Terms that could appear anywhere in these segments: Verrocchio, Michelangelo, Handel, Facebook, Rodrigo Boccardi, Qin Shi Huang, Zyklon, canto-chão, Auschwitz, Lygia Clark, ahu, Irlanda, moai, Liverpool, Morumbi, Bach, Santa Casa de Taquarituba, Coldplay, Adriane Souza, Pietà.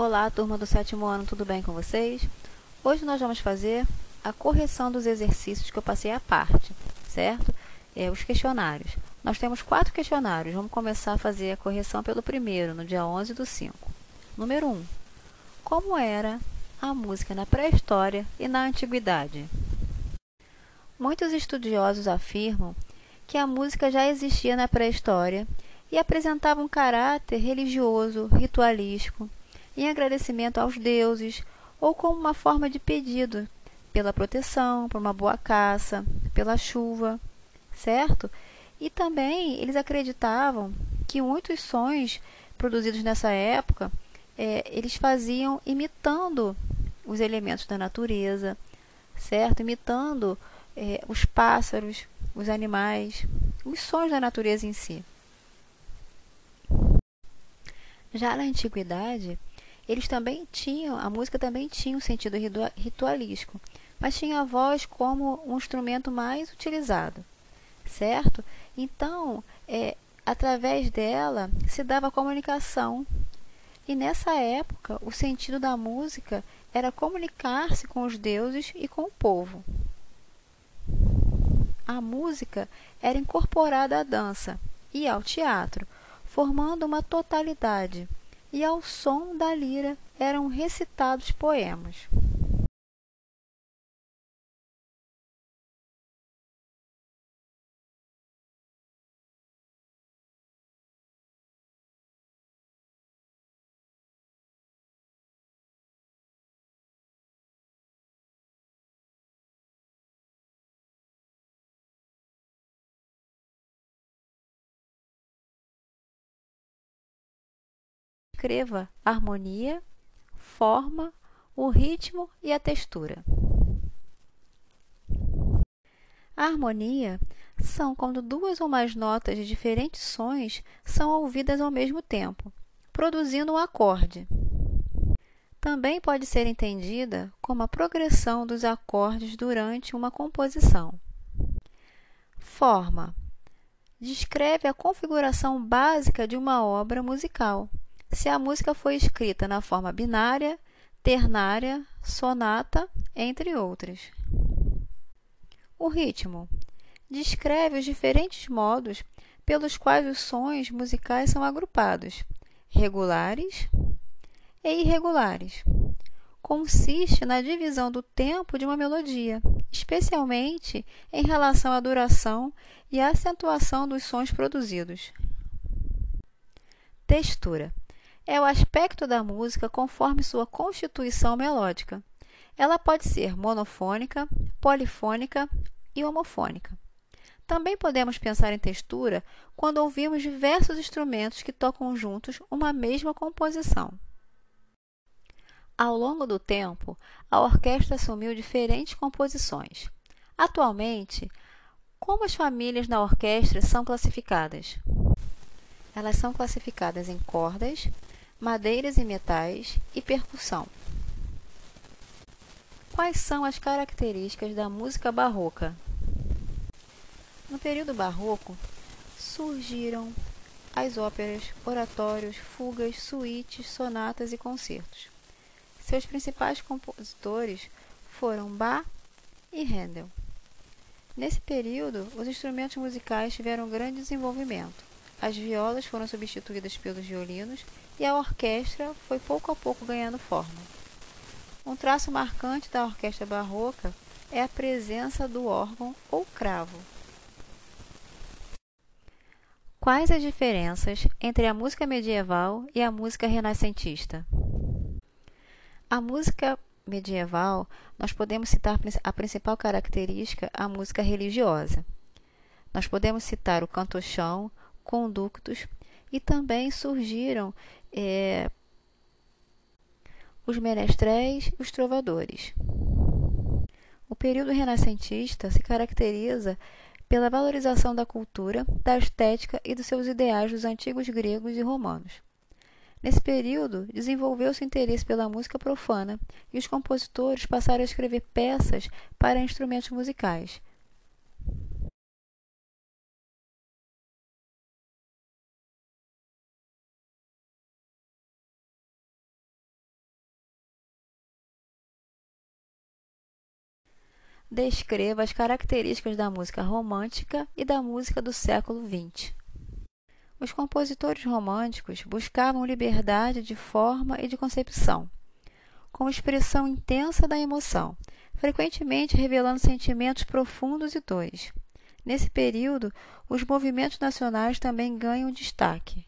Olá, turma do sétimo ano, tudo bem com vocês? Hoje nós vamos fazer a correção dos exercícios que eu passei à parte, certo? Os questionários. Nós temos 4 questionários, vamos começar a fazer a correção pelo primeiro, no dia 11/5. Número 1. Como era a música na pré-história e na antiguidade? Muitos estudiosos afirmam que a música já existia na pré-história e apresentava um caráter religioso, ritualístico, em agradecimento aos deuses ou como uma forma de pedido pela proteção, por uma boa caça, pela chuva, certo? E também eles acreditavam que muitos sons produzidos nessa época eles faziam imitando os elementos da natureza, certo? Imitando os pássaros, os animais, os sons da natureza em si. Já na antiguidade, a música também tinha um sentido ritualístico, mas tinha a voz como um instrumento mais utilizado, certo? Então, através dela se dava a comunicação, e nessa época o sentido da música era comunicar-se com os deuses e com o povo. A música era incorporada à dança e ao teatro, formando uma totalidade, e ao som da lira eram recitados poemas. Escreva a harmonia, forma, o ritmo e a textura. A harmonia são quando duas ou mais notas de diferentes sons são ouvidas ao mesmo tempo, produzindo um acorde. Também pode ser entendida como a progressão dos acordes durante uma composição. Forma descreve a configuração básica de uma obra musical, se a música foi escrita na forma binária, ternária, sonata, entre outras. O ritmo descreve os diferentes modos pelos quais os sons musicais são agrupados, regulares e irregulares. Consiste na divisão do tempo de uma melodia, especialmente em relação à duração e à acentuação dos sons produzidos. Textura é o aspecto da música conforme sua constituição melódica. Ela pode ser monofônica, polifônica e homofônica. Também podemos pensar em textura quando ouvimos diversos instrumentos que tocam juntos uma mesma composição. Ao longo do tempo, a orquestra assumiu diferentes composições. Atualmente, como as famílias na orquestra são classificadas? Elas são classificadas em cordas, madeiras e metais e percussão. Quais são as características da música barroca? No período barroco, surgiram as óperas, oratórios, fugas, suítes, sonatas e concertos. Seus principais compositores foram Bach e Handel. Nesse período, os instrumentos musicais tiveram grande desenvolvimento. As violas foram substituídas pelos violinos e a orquestra foi pouco a pouco ganhando forma. Um traço marcante da orquestra barroca é a presença do órgão ou cravo. Quais as diferenças entre a música medieval e a música renascentista? A música medieval, nós podemos citar a principal característica, a música religiosa. Nós podemos citar o canto-chão, conductos, e também surgiram os menestréis e os trovadores. O período renascentista se caracteriza pela valorização da cultura, da estética e dos seus ideais dos antigos gregos e romanos. Nesse período, desenvolveu-se o interesse pela música profana e os compositores passaram a escrever peças para instrumentos musicais. descreva as características da música romântica e da música do século XX. Os compositores românticos buscavam liberdade de forma e de concepção, com expressão intensa da emoção, frequentemente revelando sentimentos profundos e dores. Nesse período, os movimentos nacionais também ganham destaque.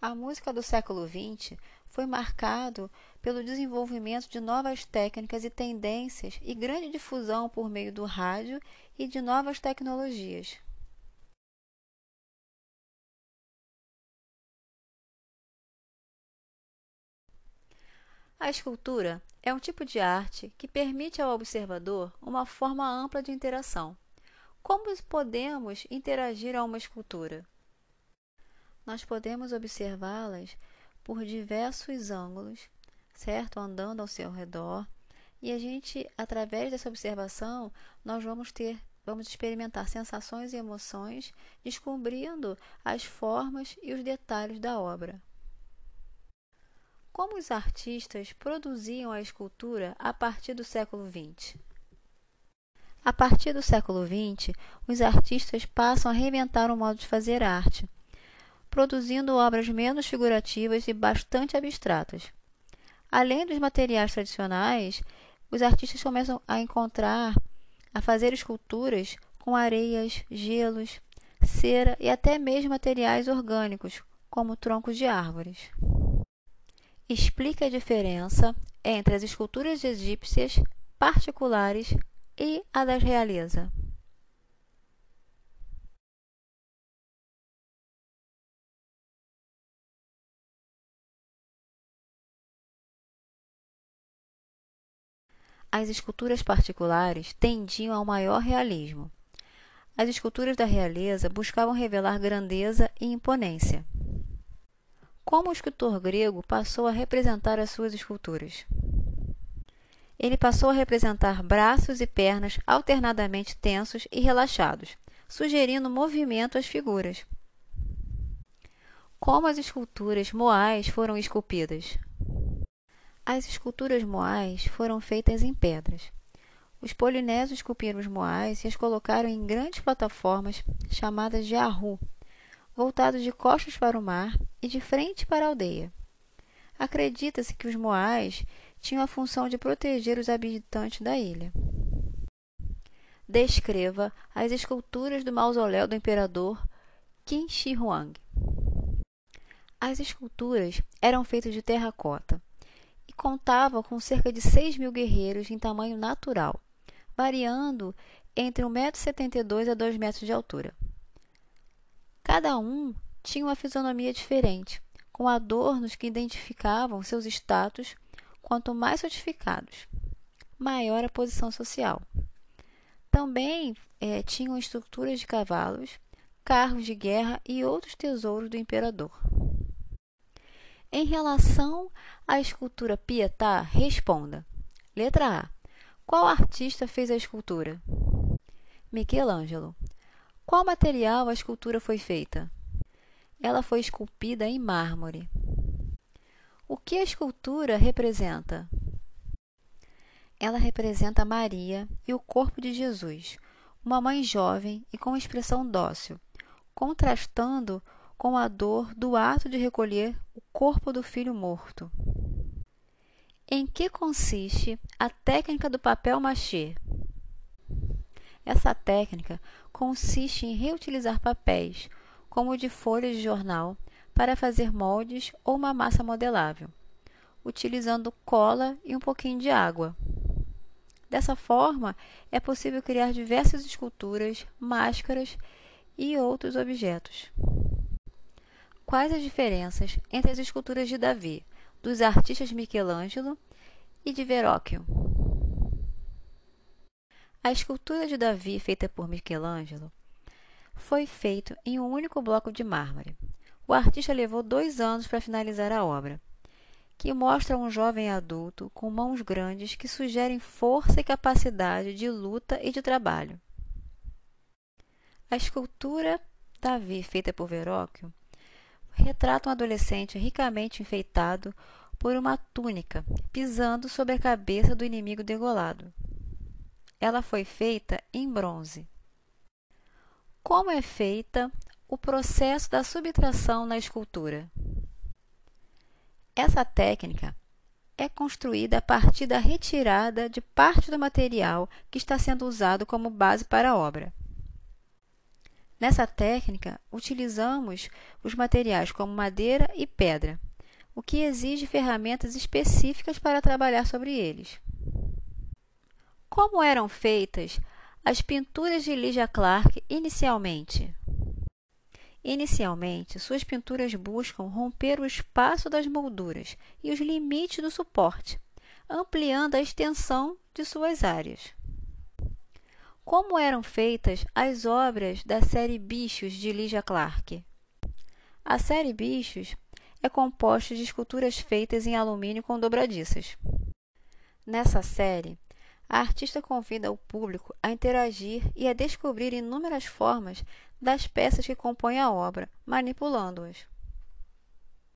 A música do século XX foi marcada pelo desenvolvimento de novas técnicas e tendências e grande difusão por meio do rádio e de novas tecnologias. A escultura é um tipo de arte que permite ao observador uma forma ampla de interação. Como podemos interagir a uma escultura? Nós podemos observá-las por diversos ângulos, certo? Andando ao seu redor, e a gente, através dessa observação, nós vamos experimentar sensações e emoções, descobrindo as formas e os detalhes da obra. Como os artistas produziam a escultura a partir do século XX? A partir do século XX, os artistas passam a reinventar o modo de fazer arte, produzindo obras menos figurativas e bastante abstratas. Além dos materiais tradicionais, os artistas começam a fazer esculturas com areias, gelos, cera e até mesmo materiais orgânicos, como troncos de árvores. Explica a diferença entre as esculturas egípcias particulares e a das realeza. As esculturas particulares tendiam ao maior realismo. As esculturas da realeza buscavam revelar grandeza e imponência. Como o escultor grego passou a representar as suas esculturas? Ele passou a representar braços e pernas alternadamente tensos e relaxados, sugerindo movimento às figuras. Como as esculturas moais foram esculpidas? As esculturas moais foram feitas em pedras. Os polinésios esculpiram os moais e as colocaram em grandes plataformas chamadas de ahu, voltados de costas para o mar e de frente para a aldeia. Acredita-se que os moais tinham a função de proteger os habitantes da ilha. Descreva as esculturas do mausoléu do imperador Qin Shi Huang. As esculturas eram feitas de terracota e contavam com cerca de 6.000 guerreiros em tamanho natural, variando entre 1,72 m a 2 metros de altura. Cada um tinha uma fisionomia diferente, com adornos que identificavam seus status. Quanto mais sofisticados, maior a posição social. Também tinham estruturas de cavalos, carros de guerra e outros tesouros do imperador. Em relação à escultura Pietà, responda. Letra A. Qual artista fez a escultura? Michelangelo. Qual material a escultura foi feita? Ela foi esculpida em mármore. O que a escultura representa? Ela representa Maria e o corpo de Jesus, uma mãe jovem e com expressão dócil, contrastando com a dor do ato de recolher o corpo do filho morto. Em que consiste a técnica do papel machê? Essa técnica consiste em reutilizar papéis, como o de folhas de jornal, para fazer moldes ou uma massa modelável, utilizando cola e um pouquinho de água. Dessa forma, é possível criar diversas esculturas, máscaras e outros objetos. Quais as diferenças entre as esculturas de Davi, dos artistas Michelangelo e de Verrocchio? A escultura de Davi, feita por Michelangelo, foi feita em um único bloco de mármore. O artista levou 2 anos para finalizar a obra, que mostra um jovem adulto com mãos grandes que sugerem força e capacidade de luta e de trabalho. A escultura Davi, feita por Verrocchio, retrata um adolescente ricamente enfeitado por uma túnica, pisando sobre a cabeça do inimigo degolado. Ela foi feita em bronze. Como é feita o processo da subtração na escultura? Essa técnica é construída a partir da retirada de parte do material que está sendo usado como base para a obra. Nessa técnica, utilizamos os materiais como madeira e pedra, o que exige ferramentas específicas para trabalhar sobre eles. Como eram feitas as pinturas de Lygia Clark inicialmente? Inicialmente, suas pinturas buscam romper o espaço das molduras e os limites do suporte, ampliando a extensão de suas áreas. Como eram feitas as obras da série Bichos de Lygia Clark? A série Bichos é composta de esculturas feitas em alumínio com dobradiças. Nessa série, a artista convida o público a interagir e a descobrir inúmeras formas das peças que compõem a obra, manipulando-as.